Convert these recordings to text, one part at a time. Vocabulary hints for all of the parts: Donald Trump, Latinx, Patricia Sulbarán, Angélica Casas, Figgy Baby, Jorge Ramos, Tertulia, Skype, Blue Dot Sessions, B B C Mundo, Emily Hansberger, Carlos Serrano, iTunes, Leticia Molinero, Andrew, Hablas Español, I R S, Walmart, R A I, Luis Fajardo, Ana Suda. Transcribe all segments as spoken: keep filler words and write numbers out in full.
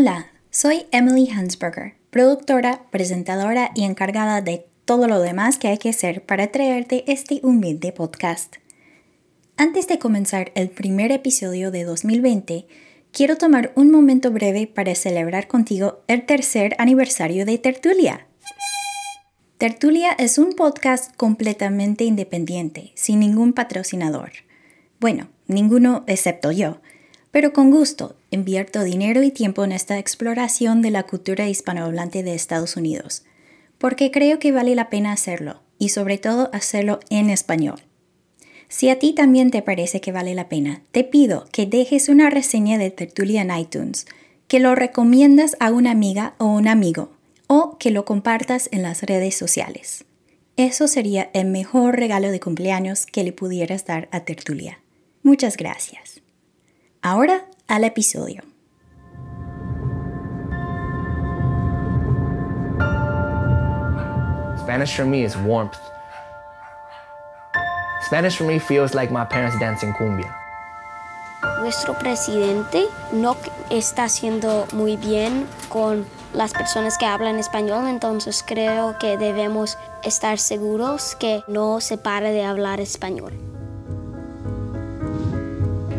Hola, soy Emily Hansberger, productora, presentadora y encargada de todo lo demás que hay que hacer para traerte este humilde podcast. Antes de comenzar el primer episodio de dos mil veinte, quiero tomar un momento breve para celebrar contigo el tercer aniversario de Tertulia. Tertulia es un podcast completamente independiente, sin ningún patrocinador. Bueno, ninguno excepto yo. Pero con gusto, invierto dinero y tiempo en esta exploración de la cultura hispanohablante de Estados Unidos, porque creo que vale la pena hacerlo, y sobre todo hacerlo en español. Si a ti también te parece que vale la pena, te pido que dejes una reseña de Tertulia en iTunes, que lo recomiendas a una amiga o un amigo, o que lo compartas en las redes sociales. Eso sería el mejor regalo de cumpleaños que le pudieras dar a Tertulia. Muchas gracias. Ahora al episodio. Spanish for me is warmth. Spanish for me feels like my parents dancing cumbia. Nuestro presidente no está haciendo muy bien con las personas que hablan español, entonces creo que debemos estar seguros que no se pare de hablar español.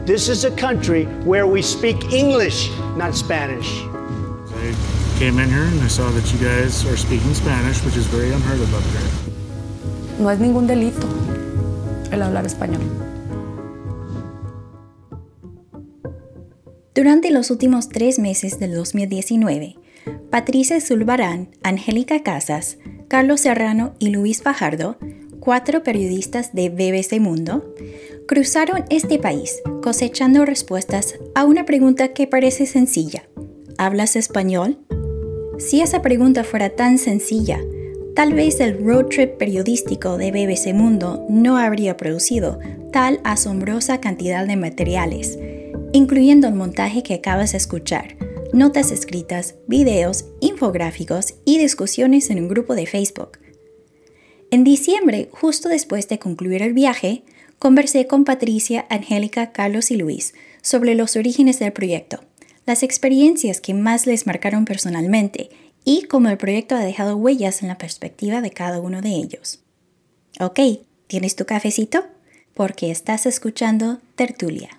This is a country where we speak English, not Spanish. I came in here and I saw that you guys are speaking Spanish, which is very unheard of up here. No es ningún delito el hablar español. Durante los últimos tres meses del dos mil diecinueve, Patricia Sulbarán, Angélica Casas, Carlos Serrano y Luis Fajardo, cuatro periodistas de B B C Mundo, cruzaron este país cosechando respuestas a una pregunta que parece sencilla. ¿Hablas español? Si esa pregunta fuera tan sencilla, tal vez el road trip periodístico de B B C Mundo no habría producido tal asombrosa cantidad de materiales, incluyendo el montaje que acabas de escuchar, notas escritas, videos, infográficos y discusiones en un grupo de Facebook. En diciembre, justo después de concluir el viaje, conversé con Patricia, Angélica, Carlos y Luis sobre los orígenes del proyecto, las experiencias que más les marcaron personalmente y cómo el proyecto ha dejado huellas en la perspectiva de cada uno de ellos. Ok, ¿tienes tu cafecito? Porque estás escuchando Tertulia.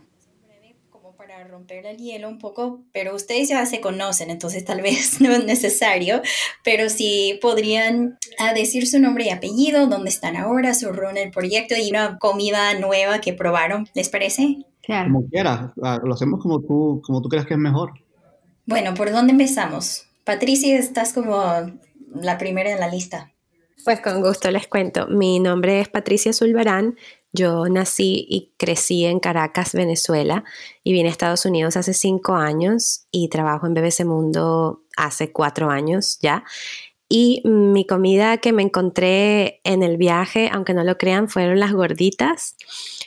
Como para romper el hielo un poco, pero ustedes ya se conocen, entonces tal vez no es necesario, pero sí podrían a decir su nombre y apellido, dónde están ahora, su rol en el proyecto y una comida nueva que probaron. ¿Les parece? Claro. Como quieras. Lo hacemos como tú, como tú creas que es mejor. Bueno, ¿por dónde empezamos? Patricia, estás como la primera en la lista. Pues con gusto les cuento. Mi nombre es Patricia Sulbarán. Yo nací y crecí en Caracas, Venezuela, y vine a Estados Unidos hace cinco años y trabajo en B B C Mundo hace cuatro años ya. Y mi comida que me encontré en el viaje, aunque no lo crean, fueron las gorditas,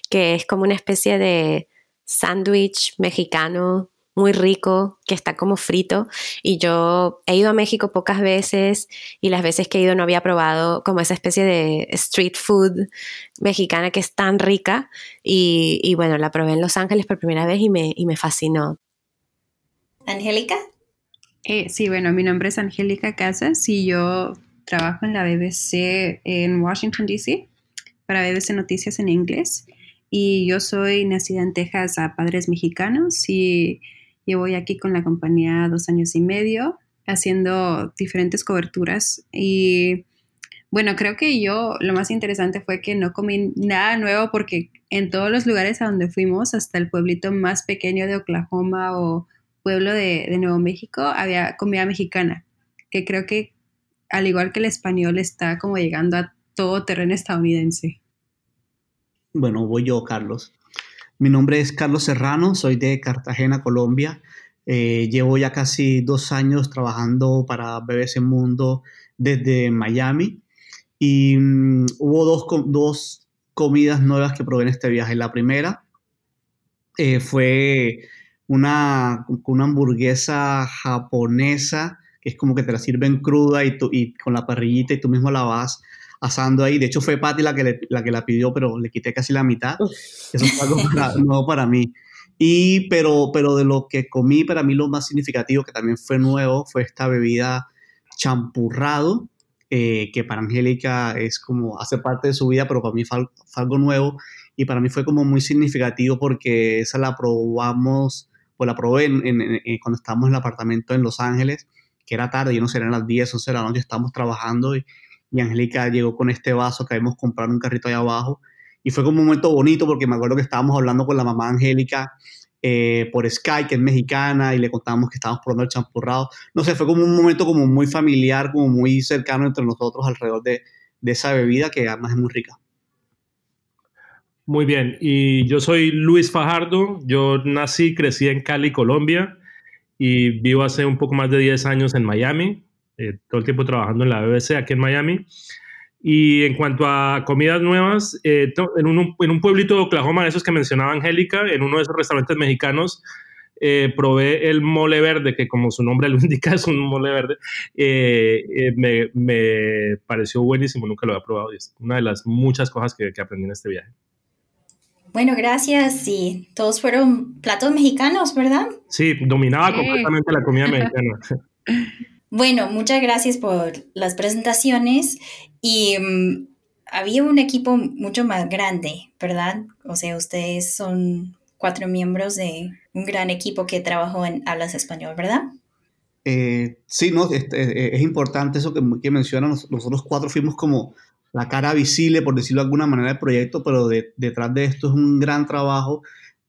que es como una especie de sándwich mexicano muy rico, que está como frito. Y yo he ido a México pocas veces, y las veces que he ido no había probado como esa especie de street food mexicana que es tan rica. Y, y bueno, la probé en Los Ángeles por primera vez y me, y me fascinó. ¿Angélica? Eh, sí, bueno, mi nombre es Angélica Casas y yo trabajo en la B B C en Washington, D C, para B B C Noticias en inglés. Y yo soy nacida en Texas a padres mexicanos y llevo aquí con la compañía dos años y medio haciendo diferentes coberturas. Y bueno, creo que yo lo más interesante fue que no comí nada nuevo porque en todos los lugares a donde fuimos, hasta el pueblito más pequeño de Oklahoma o pueblo de, de Nuevo México, había comida mexicana, que creo que al igual que el español está como llegando a todo terreno estadounidense. Bueno, voy yo, Carlos. Mi nombre es Carlos Serrano, soy de Cartagena, Colombia. Eh, llevo ya casi dos años trabajando para B B C Mundo desde Miami y um, hubo dos, dos comidas nuevas que probé en este viaje. La primera eh, fue... Una, una hamburguesa japonesa, que es como que te la sirven cruda y, tú, y con la parrillita y tú mismo la vas asando ahí. De hecho, fue Patty la que, le, la que la pidió, pero le quité casi la mitad. Eso fue algo para, nuevo para mí. Y, pero, pero de lo que comí, para mí lo más significativo, que también fue nuevo, fue esta bebida champurrado, eh, que para Angélica es como, hace parte de su vida, pero para mí fue, fue algo nuevo. Y para mí fue como muy significativo porque esa la probamos, o la probé en, en, en, cuando estábamos en el apartamento en Los Ángeles, que era tarde, yo no sé, eran las diez, once de la noche, estábamos trabajando y, y Angélica llegó con este vaso que habíamos comprado en un carrito allá abajo. Y fue como un momento bonito porque me acuerdo que estábamos hablando con la mamá Angélica eh, por Skype, que es mexicana, y le contábamos que estábamos probando el champurrado. No sé, fue como un momento como muy familiar, como muy cercano entre nosotros alrededor de, de esa bebida que además es muy rica. Muy bien, y yo soy Luis Fajardo, yo nací, crecí en Cali, Colombia, y vivo hace un poco más de diez años en Miami, eh, todo el tiempo trabajando en la B B C aquí en Miami. Y en cuanto a comidas nuevas, eh, en, un, en un pueblito de Oklahoma, de esos que mencionaba Angélica, en uno de esos restaurantes mexicanos, eh, probé el mole verde, que como su nombre lo indica, es un mole verde. Eh, eh, me, me pareció buenísimo, nunca lo había probado. Y es una de las muchas cosas que, que aprendí en este viaje. Bueno, gracias. Sí, todos fueron platos mexicanos, ¿verdad? Sí, dominaba sí. completamente la comida mexicana. Bueno, muchas gracias por las presentaciones y um, había un equipo mucho más grande, ¿verdad? O sea, ustedes son cuatro miembros de un gran equipo que trabajó en Hablas Español, ¿verdad? Eh, sí, no, es, es, es importante eso que, que mencionan. Nosotros cuatro fuimos como la cara visible, por decirlo de alguna manera, del proyecto, pero de, detrás de esto es un gran trabajo,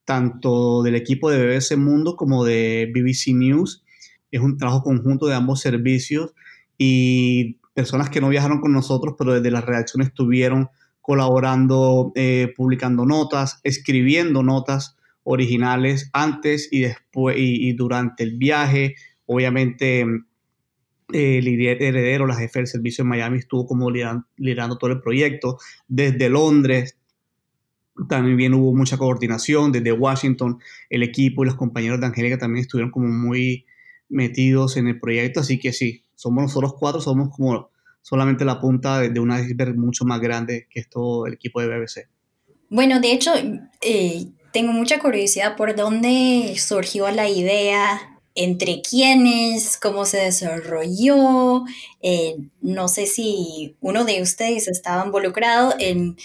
tanto del equipo de B B C Mundo como de B B C News. Es un trabajo conjunto de ambos servicios y personas que no viajaron con nosotros, pero desde las redacciones estuvieron colaborando, eh, publicando notas, escribiendo notas originales antes y después y, y durante el viaje. Obviamente, eh, el heredero, la jefe del servicio en Miami, estuvo como liderando, liderando todo el proyecto. Desde Londres también hubo mucha coordinación. Desde Washington, el equipo y los compañeros de Angélica también estuvieron como muy metidos en el proyecto, así que sí, somos nosotros cuatro, somos como solamente la punta de, de una iceberg mucho más grande que es todo el equipo de B B C. Bueno, de hecho, eh, tengo mucha curiosidad por dónde surgió la idea, entre quiénes, cómo se desarrolló, eh, no sé si uno de ustedes estaba involucrado en,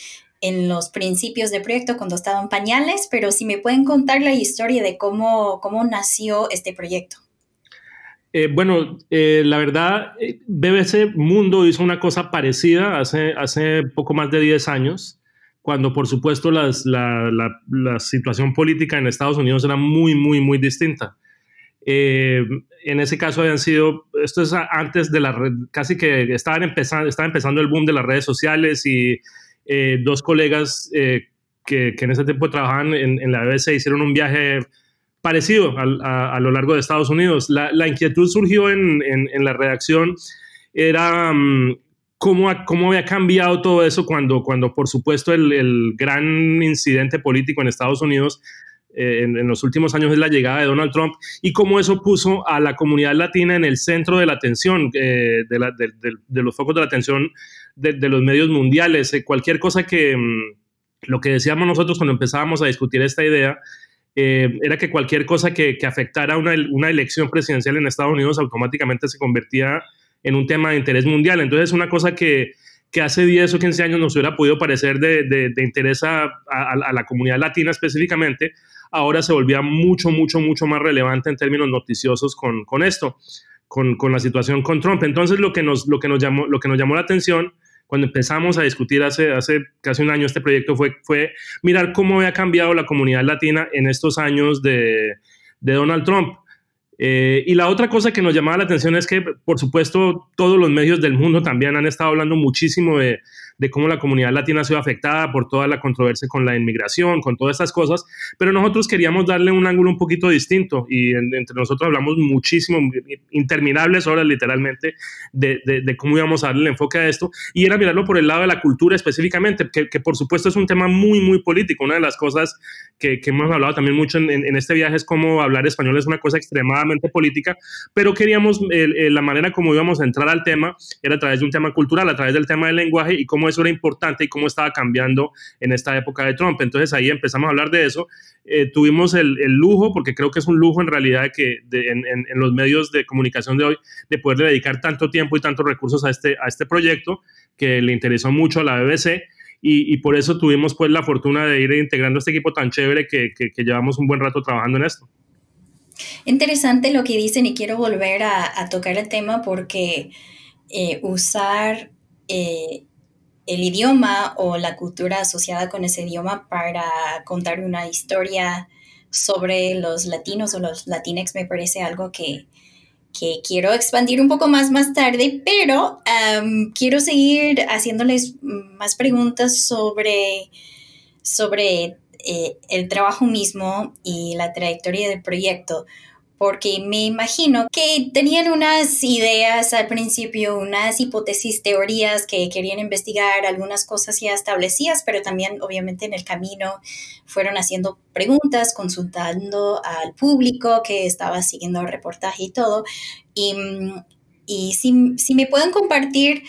en los principios del proyecto cuando estaban pañales, pero si me pueden contar la historia de cómo, cómo nació este proyecto. Eh, bueno, eh, la verdad, B B C Mundo hizo una cosa parecida hace, hace poco más de diez años, cuando por supuesto las, la, la, la situación política en Estados Unidos era muy, muy, muy distinta. Eh, en ese caso habían sido, esto es antes de la red, casi que estaban empezando, estaba empezando el boom de las redes sociales y eh, dos colegas eh, que, que en ese tiempo trabajaban en, en la B B C hicieron un viaje parecido a, a, a lo largo de Estados Unidos. La, la inquietud surgió en, en, en la redacción, era um, cómo, cómo había cambiado todo eso cuando, cuando por supuesto, el, el gran incidente político en Estados Unidos eh, en, en los últimos años es la llegada de Donald Trump y cómo eso puso a la comunidad latina en el centro de la atención, eh, de, la, de, de, de los focos de la atención de, de los medios mundiales. Eh, cualquier cosa que, um, lo que decíamos nosotros cuando empezábamos a discutir esta idea, Eh, era que cualquier cosa que, que afectara una, una elección presidencial en Estados Unidos automáticamente se convertía en un tema de interés mundial. Entonces, una cosa que, que hace diez o quince años nos hubiera podido parecer de, de, de interés a, a, a la comunidad latina específicamente, ahora se volvía mucho, mucho, mucho más relevante en términos noticiosos con, con esto, con, con la situación con Trump. Entonces, lo que nos, lo que nos llamó, lo que nos llamó la atención cuando empezamos a discutir hace, hace casi un año este proyecto fue, fue mirar cómo había cambiado la comunidad latina en estos años de, de Donald Trump. Eh, y la otra cosa que nos llamaba la atención es que, por supuesto, todos los medios del mundo también han estado hablando muchísimo de, de cómo la comunidad latina ha sido afectada por toda la controversia con la inmigración, con todas estas cosas, pero nosotros queríamos darle un ángulo un poquito distinto y en, entre nosotros hablamos muchísimo, interminables horas literalmente, de, de, de cómo íbamos a darle el enfoque a esto y era mirarlo por el lado de la cultura específicamente, que, que por supuesto es un tema muy, muy político. Una de las cosas que, que hemos hablado también mucho en, en, en este viaje es cómo hablar español es una cosa extremadamente política, pero queríamos eh, eh, la manera como íbamos a entrar al tema era a través de un tema cultural, a través del tema del lenguaje y cómo eso era importante y cómo estaba cambiando en esta época de Trump. Entonces ahí empezamos a hablar de eso. Eh, tuvimos el, el lujo, porque creo que es un lujo en realidad de que de, en, en, en los medios de comunicación de hoy, de poderle dedicar tanto tiempo y tantos recursos a este, a este proyecto, que le interesó mucho a la B B C. Y, y por eso tuvimos pues la fortuna de ir integrando este equipo tan chévere que, que, que llevamos un buen rato trabajando en esto. Interesante lo que dicen, y quiero volver a, a tocar el tema porque eh, usar eh, el idioma o la cultura asociada con ese idioma para contar una historia sobre los latinos o los latinex me parece algo que, que quiero expandir un poco más más tarde, pero um, quiero seguir haciéndoles más preguntas sobre, sobre eh, el trabajo mismo y la trayectoria del proyecto, porque me imagino que tenían unas ideas al principio, unas hipótesis, teorías que querían investigar, algunas cosas ya establecidas, pero también obviamente en el camino fueron haciendo preguntas, consultando al público que estaba siguiendo el reportaje y todo. Y, y si, si me pueden compartir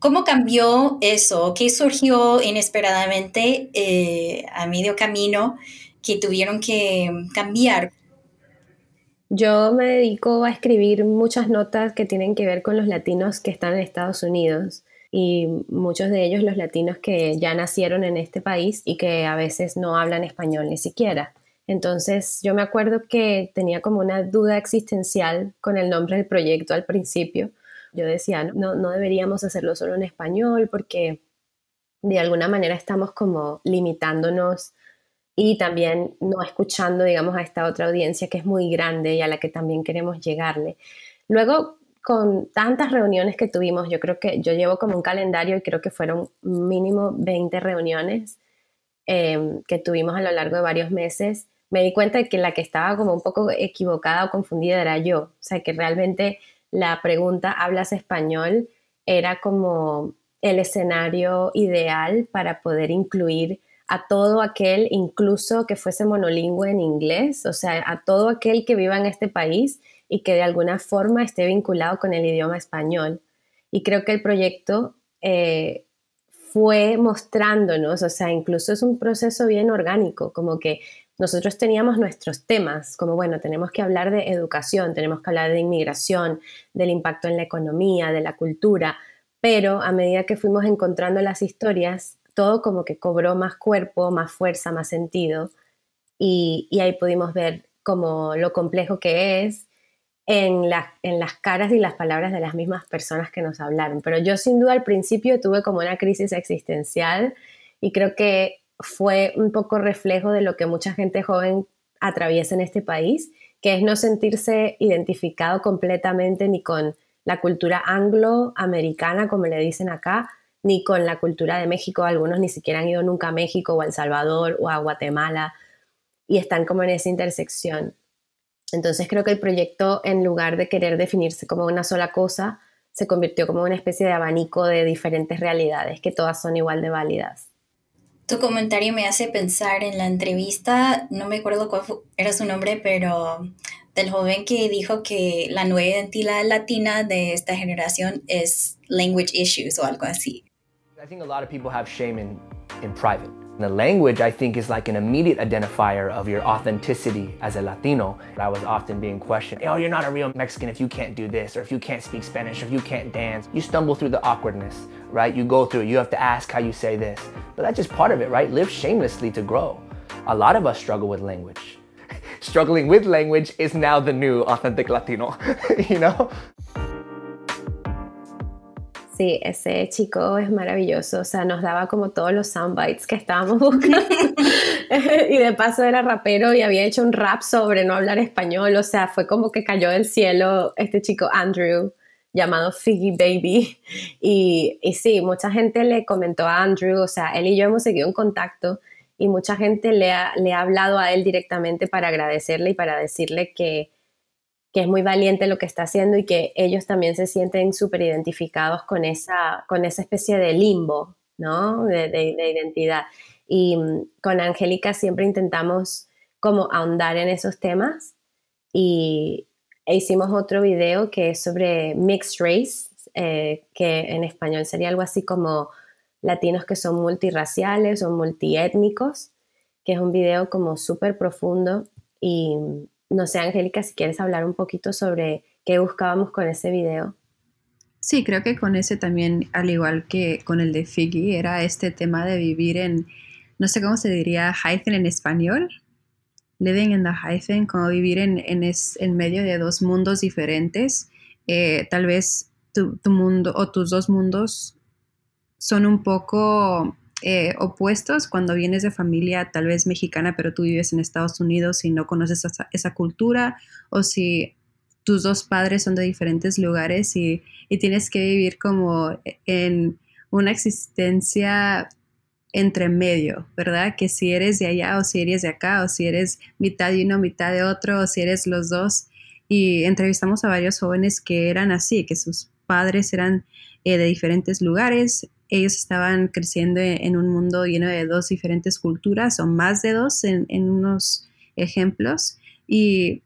cómo cambió eso, qué surgió inesperadamente eh, a medio camino que tuvieron que cambiar. Yo me dedico a escribir muchas notas que tienen que ver con los latinos que están en Estados Unidos, y muchos de ellos los latinos que ya nacieron en este país y que a veces no hablan español ni siquiera. Entonces yo me acuerdo que tenía como una duda existencial con el nombre del proyecto al principio. Yo decía, no, no deberíamos hacerlo solo en español porque de alguna manera estamos como limitándonos y también no escuchando, digamos, a esta otra audiencia que es muy grande y a la que también queremos llegarle. Luego, con tantas reuniones que tuvimos, yo creo que yo llevo como un calendario y creo que fueron mínimo veinte reuniones eh, que tuvimos a lo largo de varios meses, me di cuenta de que la que estaba como un poco equivocada o confundida era yo. O sea, que realmente la pregunta ¿hablas español? Era como el escenario ideal para poder incluir a todo aquel, incluso que fuese monolingüe en inglés, o sea, a todo aquel que viva en este país y que de alguna forma esté vinculado con el idioma español. Y creo que el proyecto eh, fue mostrándonos, o sea, incluso es un proceso bien orgánico, como que nosotros teníamos nuestros temas, como bueno, tenemos que hablar de educación, tenemos que hablar de inmigración, del impacto en la economía, de la cultura, pero a medida que fuimos encontrando las historias, todo como que cobró más cuerpo, más fuerza, más sentido, y, y ahí pudimos ver como lo complejo que es en, la, en las caras y las palabras de las mismas personas que nos hablaron. Pero yo sin duda al principio tuve como una crisis existencial y creo que fue un poco reflejo de lo que mucha gente joven atraviesa en este país, que es no sentirse identificado completamente ni con la cultura angloamericana, como le dicen acá, ni con la cultura de México. Algunos ni siquiera han ido nunca a México o a El Salvador o a Guatemala y están como en esa intersección. Entonces creo que el proyecto, en lugar de querer definirse como una sola cosa, se convirtió como una especie de abanico de diferentes realidades que todas son igual de válidas. Tu comentario me hace pensar en la entrevista, no me acuerdo cuál fue, era su nombre, pero del joven que dijo que la nueva identidad latina de esta generación es language issues o algo así. I think a lot of people have shame in, in private. And the language, I think, is like an immediate identifier of your authenticity as a Latino. I was often being questioned, oh, you're not a real Mexican if you can't do this, or if you can't speak Spanish, or if you can't dance. You stumble through the awkwardness, right? You go through it. You have to ask how you say this. But that's just part of it, right? Live shamelessly to grow. A lot of us struggle with language. Struggling with language is now the new authentic Latino, you know? Sí, ese chico es maravilloso, o sea, nos daba como todos los soundbites que estábamos buscando y de paso era rapero y había hecho un rap sobre no hablar español, o sea, fue como que cayó del cielo este chico Andrew, llamado Figgy Baby, y, y sí, mucha gente le comentó a Andrew, o sea, él y yo hemos seguido en contacto y mucha gente le ha, le ha hablado a él directamente para agradecerle y para decirle que que es muy valiente lo que está haciendo y que ellos también se sienten súper identificados con esa, con esa especie de limbo, ¿no? De, de, de identidad. Y con Angélica siempre intentamos como ahondar en esos temas y e hicimos otro video que es sobre mixed race, eh, que en español sería algo así como latinos que son multirraciales o multiétnicos, que es un video como súper profundo. Y no sé, Angélica, si quieres hablar un poquito sobre qué buscábamos con ese video. Sí, creo que con ese también, al igual que con el de Figgy, era este tema de vivir en, no sé cómo se diría hyphen en español, living in the hyphen, como vivir en, en, es, en medio de dos mundos diferentes. Eh, tal vez tu, tu mundo o tus dos mundos son un poco eh, opuestos cuando vienes de familia tal vez mexicana, pero tú vives en Estados Unidos y no conoces esa, esa cultura, o si tus dos padres son de diferentes lugares y, y tienes que vivir como en una existencia entre medio, ¿verdad? Que si eres de allá o si eres de acá, o si eres mitad de uno, mitad de otro, o si eres los dos. Y entrevistamos a varios jóvenes que eran así, que sus padres eran eh, de diferentes lugares. Ellos estaban creciendo en un mundo lleno de dos diferentes culturas, o más de dos en, en unos ejemplos. Y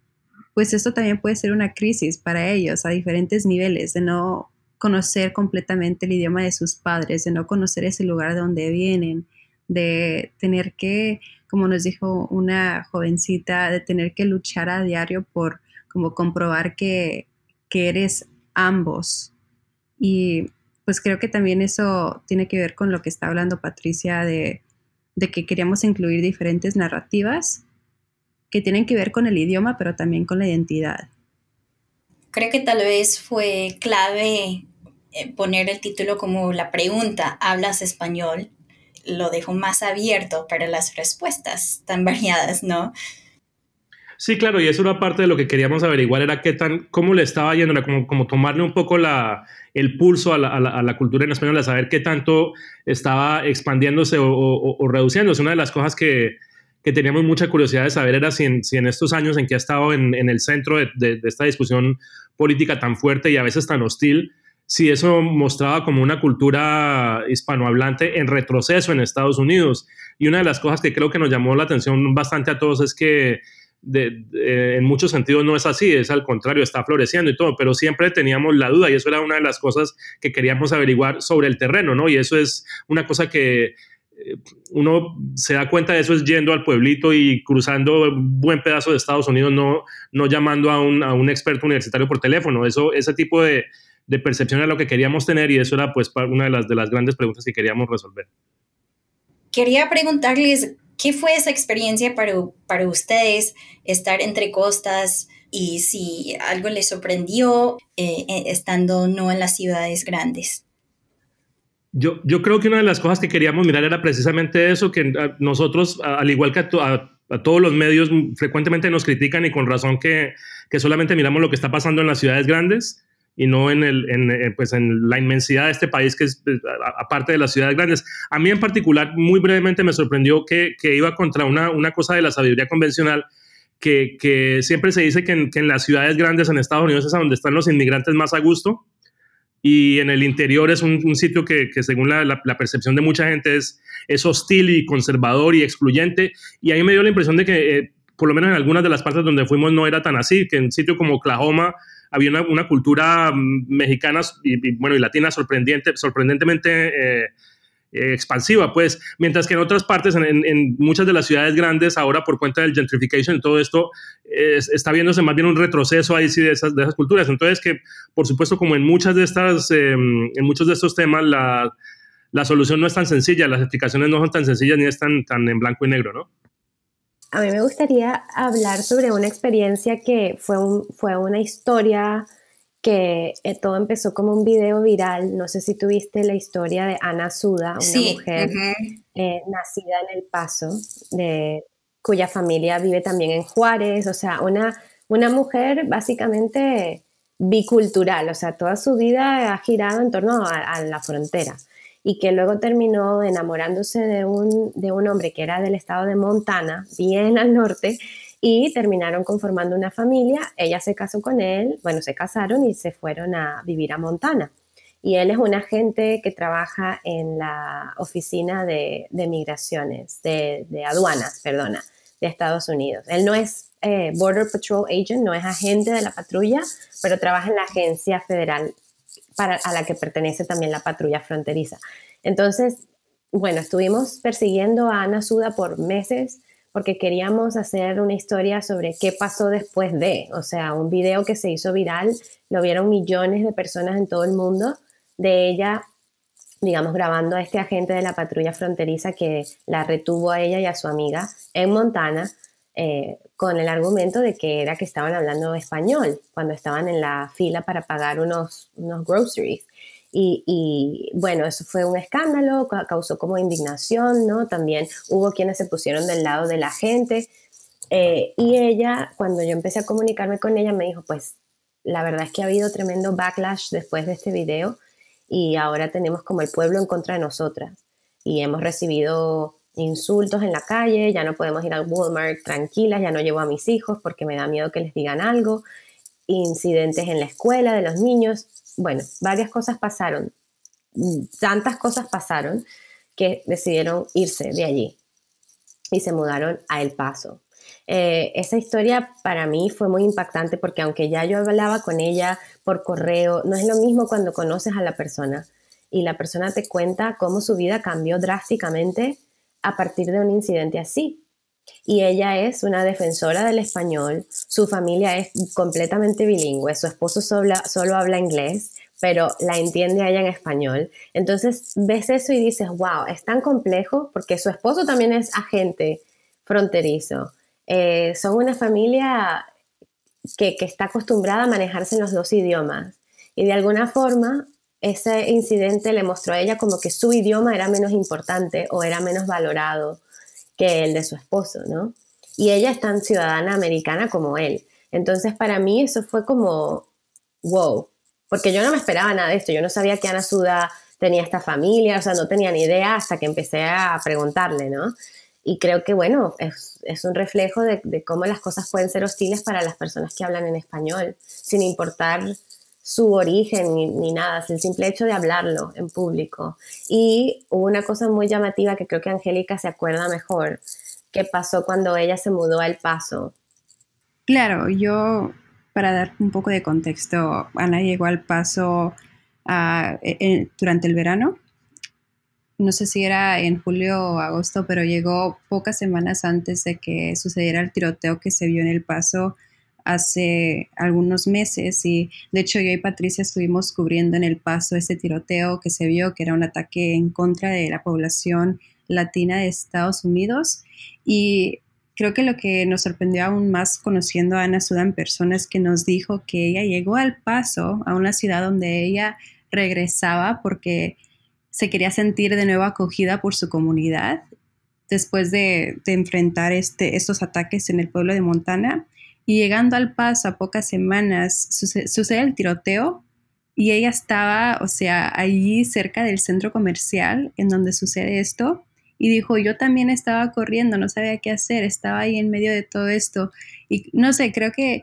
pues esto también puede ser una crisis para ellos a diferentes niveles, de no conocer completamente el idioma de sus padres, de no conocer ese lugar de donde vienen, de tener que, como nos dijo una jovencita, de tener que luchar a diario por como comprobar que, que eres ambos. Y pues creo que también eso tiene que ver con lo que está hablando Patricia de, de que queríamos incluir diferentes narrativas que tienen que ver con el idioma, pero también con la identidad. Creo que tal vez fue clave poner el título como la pregunta, ¿hablas español? Lo dejo más abierto para las respuestas tan variadas, ¿no? Sí, claro, y eso era parte de lo que queríamos averiguar, era qué tan, cómo le estaba yendo, era como, como tomarle un poco la, el pulso a la, a, la, a la cultura en español, a saber qué tanto estaba expandiéndose o, o, o reduciéndose. Una de las cosas que que teníamos mucha curiosidad de saber era si en, si en estos años en que ha estado en, en el centro de, de, de esta discusión política tan fuerte y a veces tan hostil, si eso mostraba como una cultura hispanohablante en retroceso en Estados Unidos. Y una de las cosas que creo que nos llamó la atención bastante a todos es que de, de, en muchos sentidos no es así, es al contrario, está floreciendo y todo, pero siempre teníamos la duda y eso era una de las cosas que queríamos averiguar sobre el terreno, ¿no? Y eso es una cosa que uno se da cuenta de eso es yendo al pueblito y cruzando un buen pedazo de Estados Unidos, no, no llamando a un, a un experto universitario por teléfono. Eso, ese tipo de, de percepción era lo que queríamos tener y eso era pues una de las, de las grandes preguntas que queríamos resolver. Quería preguntarles, ¿qué fue esa experiencia para, para ustedes estar entre costas y si algo les sorprendió eh, estando no en las ciudades grandes? Yo, yo creo que una de las cosas que queríamos mirar era precisamente eso, que nosotros, al igual que a, to, a, a todos los medios, frecuentemente nos critican y con razón que, que solamente miramos lo que está pasando en las ciudades grandes y no en, el, en, pues en la inmensidad de este país que es aparte de las ciudades grandes. A mí en particular, muy brevemente, me sorprendió que, que iba contra una, una cosa de la sabiduría convencional que, que siempre se dice que en, que en las ciudades grandes en Estados Unidos es a donde están los inmigrantes más a gusto. Y en el interior es un, un sitio que, que según la, la, la percepción de mucha gente es, es hostil y conservador y excluyente. Y a mí me dio la impresión de que, eh, por lo menos en algunas de las partes donde fuimos, no era tan así. Que en un sitio como Oklahoma había una, una cultura mexicana y, y, bueno, y latina sorprendente, sorprendentemente eh, expansiva, pues, mientras que en otras partes, en, en muchas de las ciudades grandes, ahora por cuenta del gentrification y todo esto, es, está viéndose más bien un retroceso ahí sí de esas, de esas culturas. Entonces, que por supuesto, como en muchas de estas, eh, en muchos de estos temas, la, la solución no es tan sencilla, las explicaciones no son tan sencillas ni están tan en blanco y negro, ¿no? A mí me gustaría hablar sobre una experiencia que fue, un, fue una historia que todo empezó como un video viral. No sé si tuviste la historia de Ana Suda, una sí, mujer uh-huh. eh, nacida en El Paso, de, cuya familia vive también en Juárez, o sea, una, una mujer básicamente bicultural, o sea, toda su vida ha girado en torno a, a la frontera, y que luego terminó enamorándose de un, de un hombre que era del estado de Montana, bien al norte, y terminaron conformando una familia. Ella se casó con él, bueno, se casaron y se fueron a vivir a Montana. Y él es un agente que trabaja en la oficina de, de migraciones, de, de aduanas, perdona, de Estados Unidos. Él no es eh, Border Patrol Agent, no es agente de la patrulla, pero trabaja en la agencia federal para, a la que pertenece también la patrulla fronteriza. Entonces, bueno, estuvimos persiguiendo a Ana Suda por meses porque queríamos hacer una historia sobre qué pasó después de, o sea, un video que se hizo viral, lo vieron millones de personas en todo el mundo, de ella, digamos, grabando a este agente de la patrulla fronteriza que la retuvo a ella y a su amiga en Montana, eh, con el argumento de que era que estaban hablando español cuando estaban en la fila para pagar unos, unos groceries. Y, y bueno, eso fue un escándalo, causó como indignación, ¿no? También hubo quienes se pusieron del lado de la gente, eh, y ella, cuando yo empecé a comunicarme con ella, me dijo, pues la verdad es que ha habido tremendo backlash después de este video y ahora tenemos como el pueblo en contra de nosotras y hemos recibido insultos en la calle, ya no podemos ir al Walmart tranquilas, ya no llevo a mis hijos porque me da miedo que les digan algo, incidentes en la escuela de los niños. Bueno, varias cosas pasaron, tantas cosas pasaron que decidieron irse de allí y se mudaron a El Paso. Eh, esa historia para mí fue muy impactante porque aunque ya yo hablaba con ella por correo, no es lo mismo cuando conoces a la persona y la persona te cuenta cómo su vida cambió drásticamente a partir de un incidente así. Y ella es una defensora del español, su familia es completamente bilingüe, su esposo solo, solo habla inglés, pero la entiende a ella en español. Entonces ves eso y dices, wow, es tan complejo porque su esposo también es agente fronterizo. Eh, son una familia que, que está acostumbrada a manejarse en los dos idiomas y de alguna forma ese incidente le mostró a ella como que su idioma era menos importante o era menos valorado que el de su esposo, ¿no? Y ella es tan ciudadana americana como él. Entonces, para mí eso fue como, wow, porque yo no me esperaba nada de esto, yo no sabía que Ana Suda tenía esta familia, o sea, no tenía ni idea hasta que empecé a preguntarle, ¿no? Y creo que, bueno, es, es un reflejo de, de cómo las cosas pueden ser hostiles para las personas que hablan en español, sin importar su origen ni, ni nada, el simple hecho de hablarlo en público. Y hubo una cosa muy llamativa que creo que Angélica se acuerda mejor, que pasó cuando ella se mudó a El Paso. Claro, yo, para dar un poco de contexto, Ana llegó al Paso uh, en, durante el verano, no sé si era en julio o agosto, pero llegó pocas semanas antes de que sucediera el tiroteo que se vio en El Paso hace algunos meses, y de hecho yo y Patricia estuvimos cubriendo en El Paso este tiroteo que se vio, que era un ataque en contra de la población latina de Estados Unidos, y creo que lo que nos sorprendió aún más conociendo a Ana Suda en persona es que nos dijo que ella llegó al Paso, a una ciudad donde ella regresaba porque se quería sentir de nuevo acogida por su comunidad después de, de enfrentar este, estos ataques en el pueblo de Montana. Y llegando al Paso a pocas semanas, suce- sucede el tiroteo y ella estaba, o sea, allí cerca del centro comercial en donde sucede esto. Y dijo, yo también estaba corriendo, no sabía qué hacer, estaba ahí en medio de todo esto. Y no sé, creo que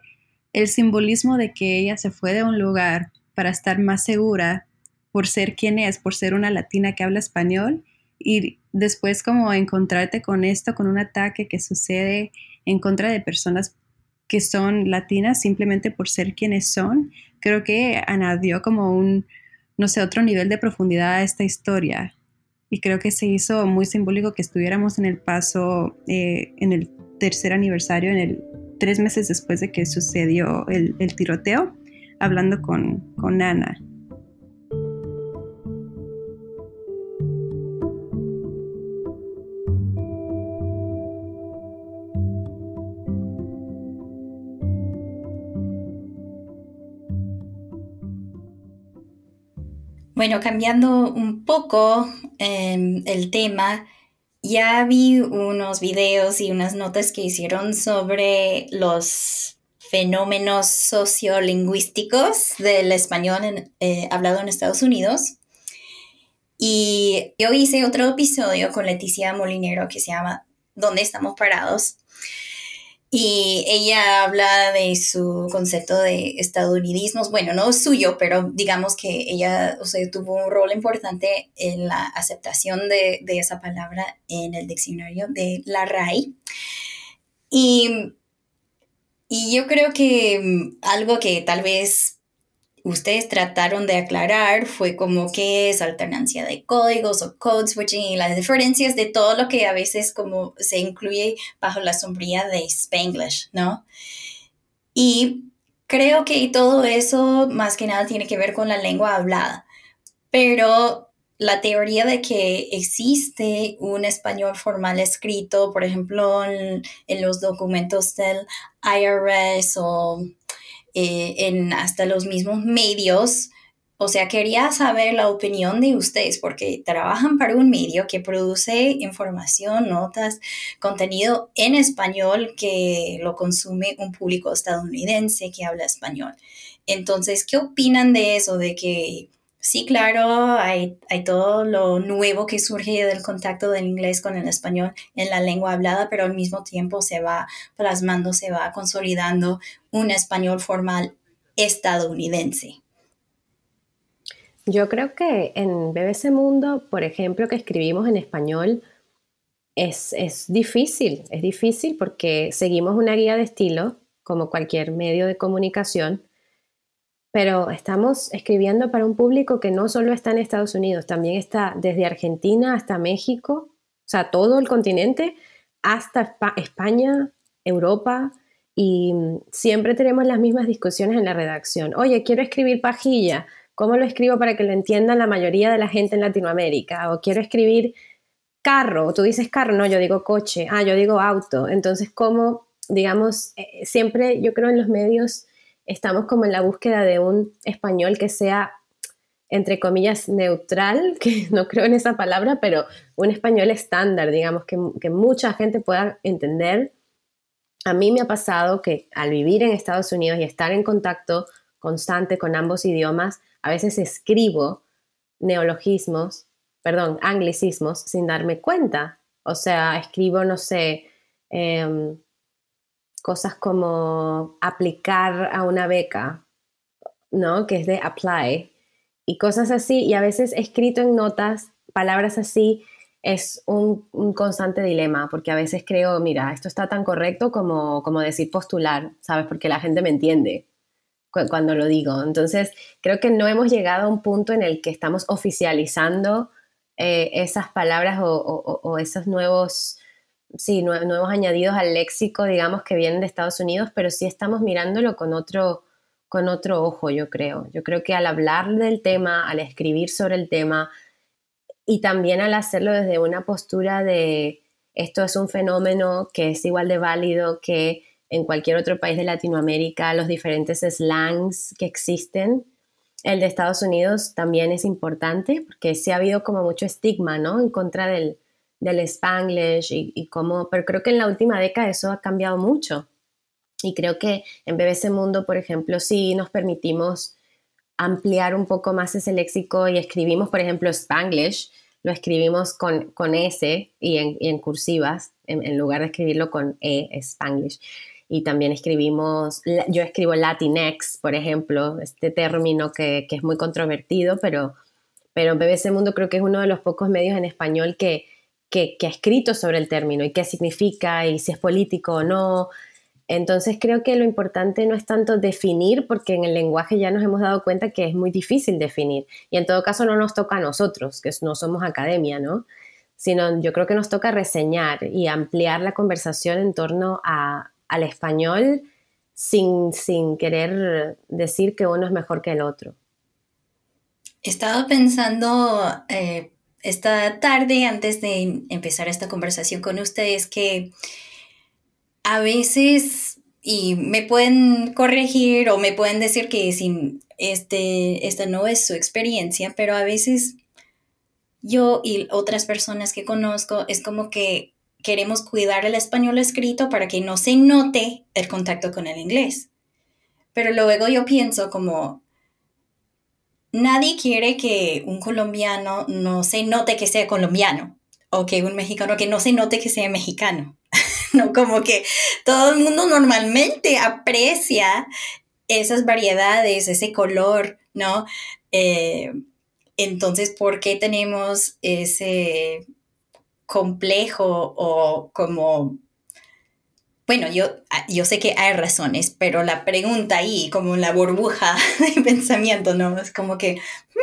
el simbolismo de que ella se fue de un lugar para estar más segura por ser quien es, por ser una latina que habla español, y después como encontrarte con esto, con un ataque que sucede en contra de personas que son latinas simplemente por ser quienes son, creo que Ana dio como un, no sé, otro nivel de profundidad a esta historia. Y creo que se hizo muy simbólico que estuviéramos en El Paso eh, en el tercer aniversario, en el tres meses después de que sucedió el, el tiroteo, hablando con, con Ana. Bueno, cambiando un poco eh, el tema, ya vi unos videos y unas notas que hicieron sobre los fenómenos sociolingüísticos del español en, eh, hablado en Estados Unidos. Y yo hice otro episodio con Leticia Molinero que se llama ¿Dónde estamos parados? Y ella habla de su concepto de estadounidismos, bueno, no suyo, pero digamos que ella, o sea, tuvo un rol importante en la aceptación de, de esa palabra en el diccionario de la R A I. Y, y yo creo que algo que tal vez ustedes trataron de aclarar fue como qué es alternancia de códigos o code switching y las diferencias de todo lo que a veces como se incluye bajo la sombrilla de Spanglish, ¿no? Y creo que todo eso más que nada tiene que ver con la lengua hablada, pero la teoría de que existe un español formal escrito, por ejemplo, en, en los documentos del I R S o eh, en hasta los mismos medios. O sea, quería saber la opinión de ustedes porque trabajan para un medio que produce información, notas, contenido en español que lo consume un público estadounidense que habla español. Entonces, ¿qué opinan de eso? De que sí, claro, hay, hay todo lo nuevo que surge del contacto del inglés con el español en la lengua hablada, pero al mismo tiempo se va plasmando, se va consolidando un español formal estadounidense. Yo creo que en B B C Mundo, por ejemplo, que escribimos en español, es, es difícil, es difícil porque seguimos una guía de estilo, como cualquier medio de comunicación, pero estamos escribiendo para un público que no solo está en Estados Unidos, también está desde Argentina hasta México, o sea, todo el continente, hasta España, Europa, y siempre tenemos las mismas discusiones en la redacción. Oye, quiero escribir pajilla, ¿cómo lo escribo para que lo entienda la mayoría de la gente en Latinoamérica? O quiero escribir carro, tú dices carro, no, yo digo coche, ah, yo digo auto. Entonces, ¿cómo, digamos, eh, siempre yo creo en los medios estamos como en la búsqueda de un español que sea, entre comillas, neutral, que no creo en esa palabra, pero un español estándar, digamos, que, que mucha gente pueda entender. A mí me ha pasado que al vivir en Estados Unidos y estar en contacto constante con ambos idiomas, a veces escribo neologismos, perdón, anglicismos, sin darme cuenta. O sea, escribo, no sé... Eh, cosas como aplicar a una beca, ¿no? Que es de apply, y cosas así, y a veces escrito en notas, palabras así, es un, un constante dilema, porque a veces creo, mira, esto está tan correcto como, como decir postular, ¿sabes? Porque la gente me entiende cu- cuando lo digo. Entonces, creo que no hemos llegado a un punto en el que estamos oficializando eh, esas palabras o, o, o esos nuevos... sí, nuevos añadidos al léxico, digamos, que vienen de Estados Unidos, pero sí estamos mirándolo con otro, con otro ojo, yo creo. Yo creo que al hablar del tema, al escribir sobre el tema y también al hacerlo desde una postura de esto es un fenómeno que es igual de válido que en cualquier otro país de Latinoamérica, los diferentes slangs que existen. El de Estados Unidos también es importante porque sí ha habido como mucho estigma, ¿no?, en contra del del Spanglish y, y cómo... Pero creo que en la última década eso ha cambiado mucho. Y creo que en B B C Mundo, por ejemplo, sí nos permitimos ampliar un poco más ese léxico y escribimos, por ejemplo, Spanglish, lo escribimos con, con S y en, y en cursivas, en, en lugar de escribirlo con E, Spanglish. Y también escribimos... Yo escribo Latinx, por ejemplo, este término que, que es muy controvertido, pero, pero en B B C Mundo creo que es uno de los pocos medios en español que... Que, que ha escrito sobre el término y qué significa y si es político o no. Entonces creo que lo importante no es tanto definir, porque en el lenguaje ya nos hemos dado cuenta que es muy difícil definir. Y en todo caso no nos toca a nosotros, que no somos academia, ¿no? Sino yo creo que nos toca reseñar y ampliar la conversación en torno a, al español sin, sin querer decir que uno es mejor que el otro. Estaba pensando... Eh... esta tarde, antes de empezar esta conversación con ustedes, que a veces, y me pueden corregir o me pueden decir que sin este, esta no es su experiencia, pero a veces yo y otras personas que conozco es como que queremos cuidar el español escrito para que no se note el contacto con el inglés. Pero luego yo pienso como... nadie quiere que un colombiano no se note que sea colombiano o que un mexicano que no se note que sea mexicano. No, como que todo el mundo normalmente aprecia esas variedades, ese color, ¿no? Eh, entonces, ¿por qué tenemos ese complejo o como... Bueno, yo, yo sé que hay razones, pero la pregunta ahí, como la burbuja de pensamiento, ¿no? Es como que,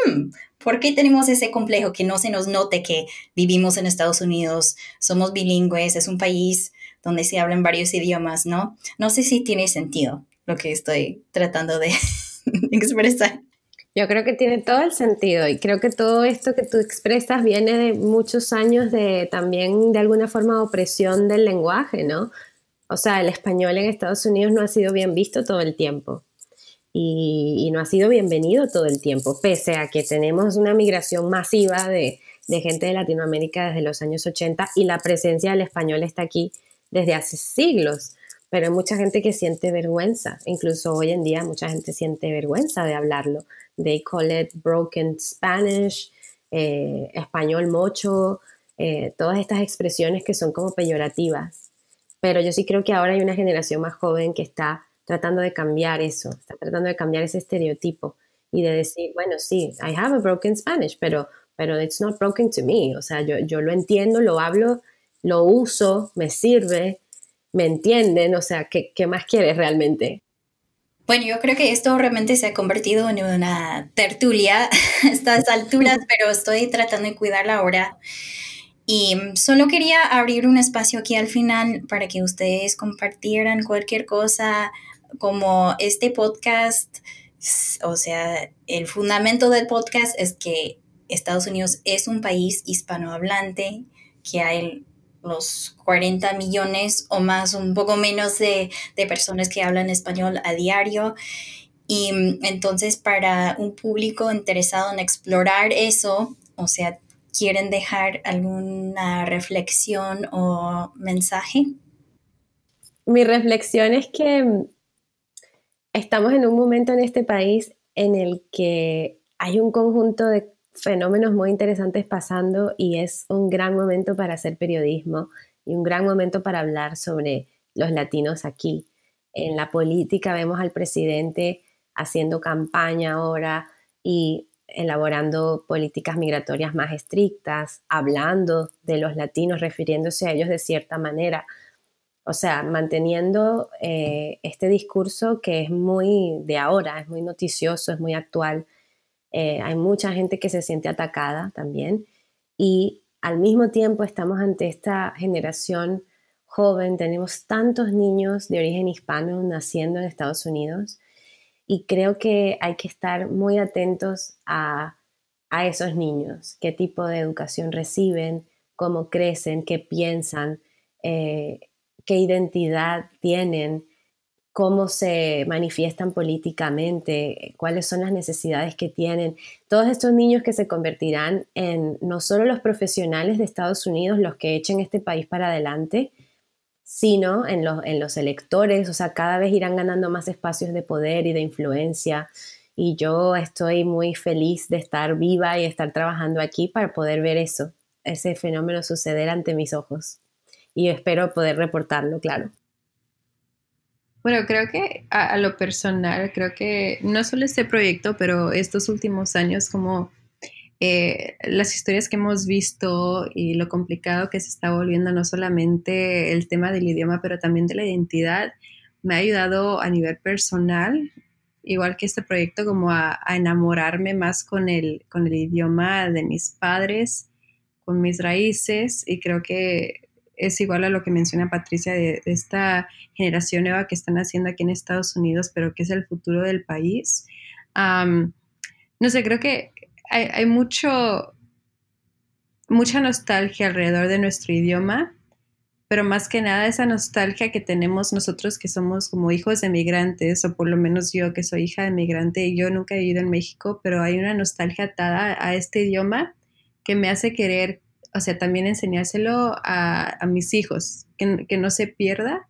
hmm, ¿por qué tenemos ese complejo que no se nos note que vivimos en Estados Unidos, somos bilingües, es un país donde se hablan varios idiomas, ¿no? No sé si tiene sentido lo que estoy tratando de expresar. Yo creo que tiene todo el sentido y creo que todo esto que tú expresas viene de muchos años de también de alguna forma de opresión del lenguaje, ¿no? O sea, el español en Estados Unidos no ha sido bien visto todo el tiempo y, y no ha sido bienvenido todo el tiempo, pese a que tenemos una migración masiva de, de gente de Latinoamérica desde los años ochenta y la presencia del español está aquí desde hace siglos. Pero hay mucha gente que siente vergüenza, incluso hoy en día mucha gente siente vergüenza de hablarlo. They call it broken Spanish, eh, español mocho, eh, todas estas expresiones que son como peyorativas. Pero yo sí creo que ahora hay una generación más joven que está tratando de cambiar eso, está tratando de cambiar ese estereotipo y de decir, bueno, sí, I have a broken Spanish, pero, pero it's not broken to me. O sea, yo, yo lo entiendo, lo hablo, lo uso, me sirve, ¿me entienden? O sea, ¿qué, qué más quieres realmente? Bueno, yo creo que esto realmente se ha convertido en una tertulia a estas alturas, pero estoy tratando de cuidarla ahora. Y solo quería abrir un espacio aquí al final para que ustedes compartieran cualquier cosa, como este podcast. O sea, el fundamento del podcast es que Estados Unidos es un país hispanohablante, que hay los cuarenta millones o más, un poco menos de, de personas que hablan español a diario. Y entonces para un público interesado en explorar eso, o sea, ¿quieren dejar alguna reflexión o mensaje? Mi reflexión es que estamos en un momento en este país en el que hay un conjunto de fenómenos muy interesantes pasando y es un gran momento para hacer periodismo y un gran momento para hablar sobre los latinos aquí. En la política vemos al presidente haciendo campaña ahora y elaborando políticas migratorias más estrictas, hablando de los latinos, refiriéndose a ellos de cierta manera. O sea, manteniendo eh, este discurso que es muy de ahora, es muy noticioso, es muy actual. Eh, hay mucha gente que se siente atacada también y al mismo tiempo estamos ante esta generación joven, tenemos tantos niños de origen hispano naciendo en Estados Unidos y creo que hay que estar muy atentos a, a esos niños, qué tipo de educación reciben, cómo crecen, qué piensan, eh, qué identidad tienen, cómo se manifiestan políticamente, cuáles son las necesidades que tienen. Todos estos niños que se convertirán en no solo los profesionales de Estados Unidos, los que echen este país para adelante, sino en los, en los electores. O sea, cada vez irán ganando más espacios de poder y de influencia. Y yo estoy muy feliz de estar viva y estar trabajando aquí para poder ver eso, ese fenómeno suceder ante mis ojos. Y espero poder reportarlo, claro. Bueno, creo que a, a lo personal, creo que no solo este proyecto, pero estos últimos años, como eh, las historias que hemos visto y lo complicado que se está volviendo, no solamente el tema del idioma, pero también de la identidad, me ha ayudado a nivel personal, igual que este proyecto, como a, a enamorarme más con el, con el idioma de mis padres, con mis raíces, y creo que es igual a lo que menciona Patricia de, de esta generación nueva que están haciendo aquí en Estados Unidos, pero que es el futuro del país. Um, no sé, creo que hay, hay mucho, mucha nostalgia alrededor de nuestro idioma, pero más que nada esa nostalgia que tenemos nosotros que somos como hijos de migrantes, o por lo menos yo que soy hija de migrante, y yo nunca he vivido en México, pero hay una nostalgia atada a este idioma que me hace querer, o sea, también enseñárselo a, a mis hijos, que, que no se pierda.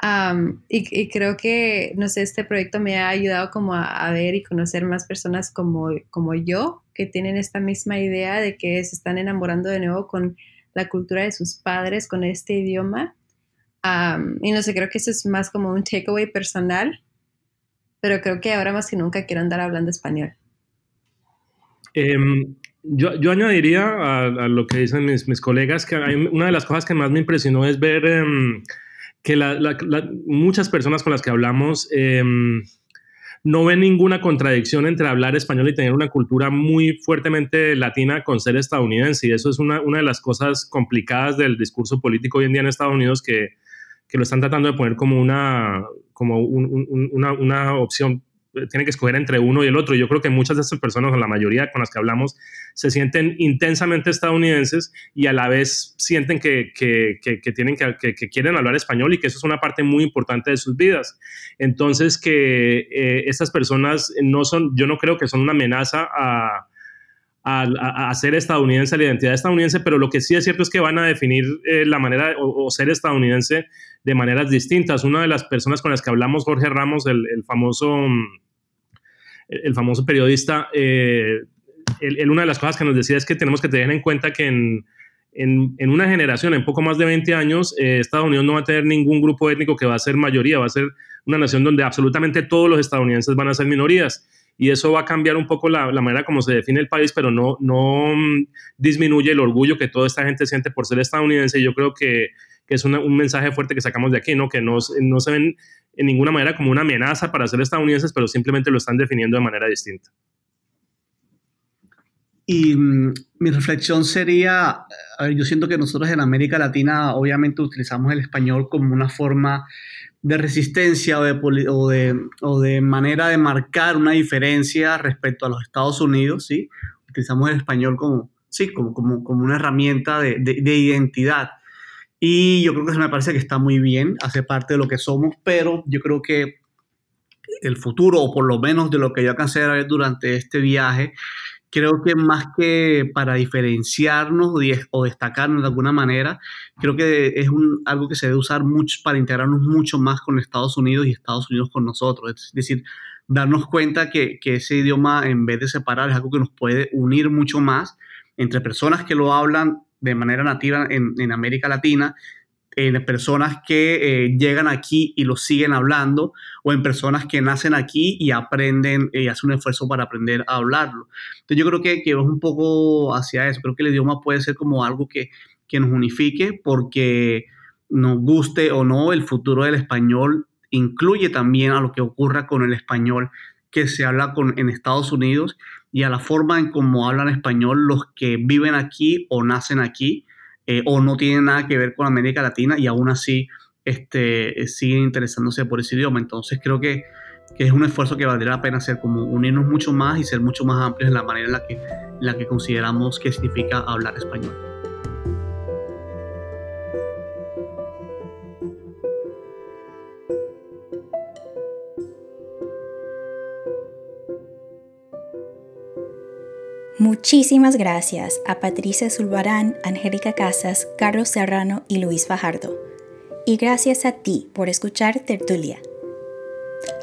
Um, y, y creo que, no sé, este proyecto me ha ayudado como a, a ver y conocer más personas como, como yo, que tienen esta misma idea de que se están enamorando de nuevo con la cultura de sus padres, con este idioma. Um, y no sé, creo que eso es más como un takeaway personal, pero creo que ahora más que nunca quiero andar hablando español. Um. Yo, yo añadiría a, a lo que dicen mis, mis colegas que hay, una de las cosas que más me impresionó es ver eh, que la, la, la, muchas personas con las que hablamos eh, no ven ninguna contradicción entre hablar español y tener una cultura muy fuertemente latina con ser estadounidense. Y eso es una, una de las cosas complicadas del discurso político hoy en día en Estados Unidos, que, que lo están tratando de poner como una, como un, un, una, una opción. Tienen que escoger entre uno y el otro. Yo creo que muchas de estas personas, o la mayoría con las que hablamos, se sienten intensamente estadounidenses y a la vez sienten que, que, que, que, tienen que, que, que quieren hablar español y que eso es una parte muy importante de sus vidas. Entonces, que eh, estas personas no son, yo no creo que son una amenaza a, a, a ser estadounidense, a la identidad estadounidense, pero lo que sí es cierto es que van a definir eh, la manera o, o ser estadounidense de maneras distintas. Una de las personas con las que hablamos, Jorge Ramos, el, el famoso... el famoso periodista, eh, él, él una de las cosas que nos decía es que tenemos que tener en cuenta que en, en, en una generación, en poco más de veinte años, eh, Estados Unidos no va a tener ningún grupo étnico que va a ser mayoría, va a ser una nación donde absolutamente todos los estadounidenses van a ser minorías, y eso va a cambiar un poco la, la manera como se define el país, pero no, no disminuye el orgullo que toda esta gente siente por ser estadounidense. Yo creo que, que es una, un mensaje fuerte que sacamos de aquí, ¿no? Que no, no se ven en ninguna manera como una amenaza para ser estadounidenses, pero simplemente lo están definiendo de manera distinta. Y mm, mi reflexión sería, a ver, yo siento que nosotros en América Latina obviamente utilizamos el español como una forma de resistencia o de, o de, o de manera de marcar una diferencia respecto a los Estados Unidos, ¿sí? Utilizamos el español como, sí, como, como, como una herramienta de, de, de identidad. Y yo creo que eso me parece que está muy bien, hace parte de lo que somos, pero yo creo que el futuro, o por lo menos de lo que yo alcancé a ver durante este viaje, creo que más que para diferenciarnos o destacarnos de alguna manera, creo que es un, algo que se debe usar mucho para integrarnos mucho más con Estados Unidos y Estados Unidos con nosotros. Es decir, darnos cuenta que, que ese idioma, en vez de separar, es algo que nos puede unir mucho más entre personas que lo hablan de manera nativa en, en América Latina, en personas que eh, llegan aquí y lo siguen hablando, o en personas que nacen aquí y aprenden y eh, hacen un esfuerzo para aprender a hablarlo. Entonces yo creo que, que es un poco hacia eso. Creo que el idioma puede ser como algo que, que nos unifique, porque nos guste o no, el futuro del español incluye también a lo que ocurra con el español que se habla con, en Estados Unidos, y a la forma en cómo hablan español los que viven aquí o nacen aquí eh, o no tienen nada que ver con América Latina y aún así este, siguen interesándose por ese idioma. Entonces creo que, que es un esfuerzo que valdría la pena hacer, como unirnos mucho más y ser mucho más amplios en la manera en la que, la que consideramos que significa hablar español. Muchísimas gracias a Patricia Sulbarán, Angélica Casas, Carlos Serrano y Luis Fajardo. Y gracias a ti por escuchar Tertulia.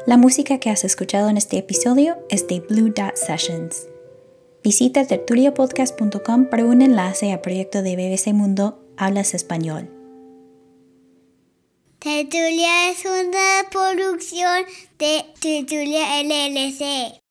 La música que has escuchado en este episodio es de Blue Dot Sessions. Visita tertulia podcast punto com para un enlace al proyecto de B B C Mundo Hablas Español. Tertulia es una producción de Tertulia L L C.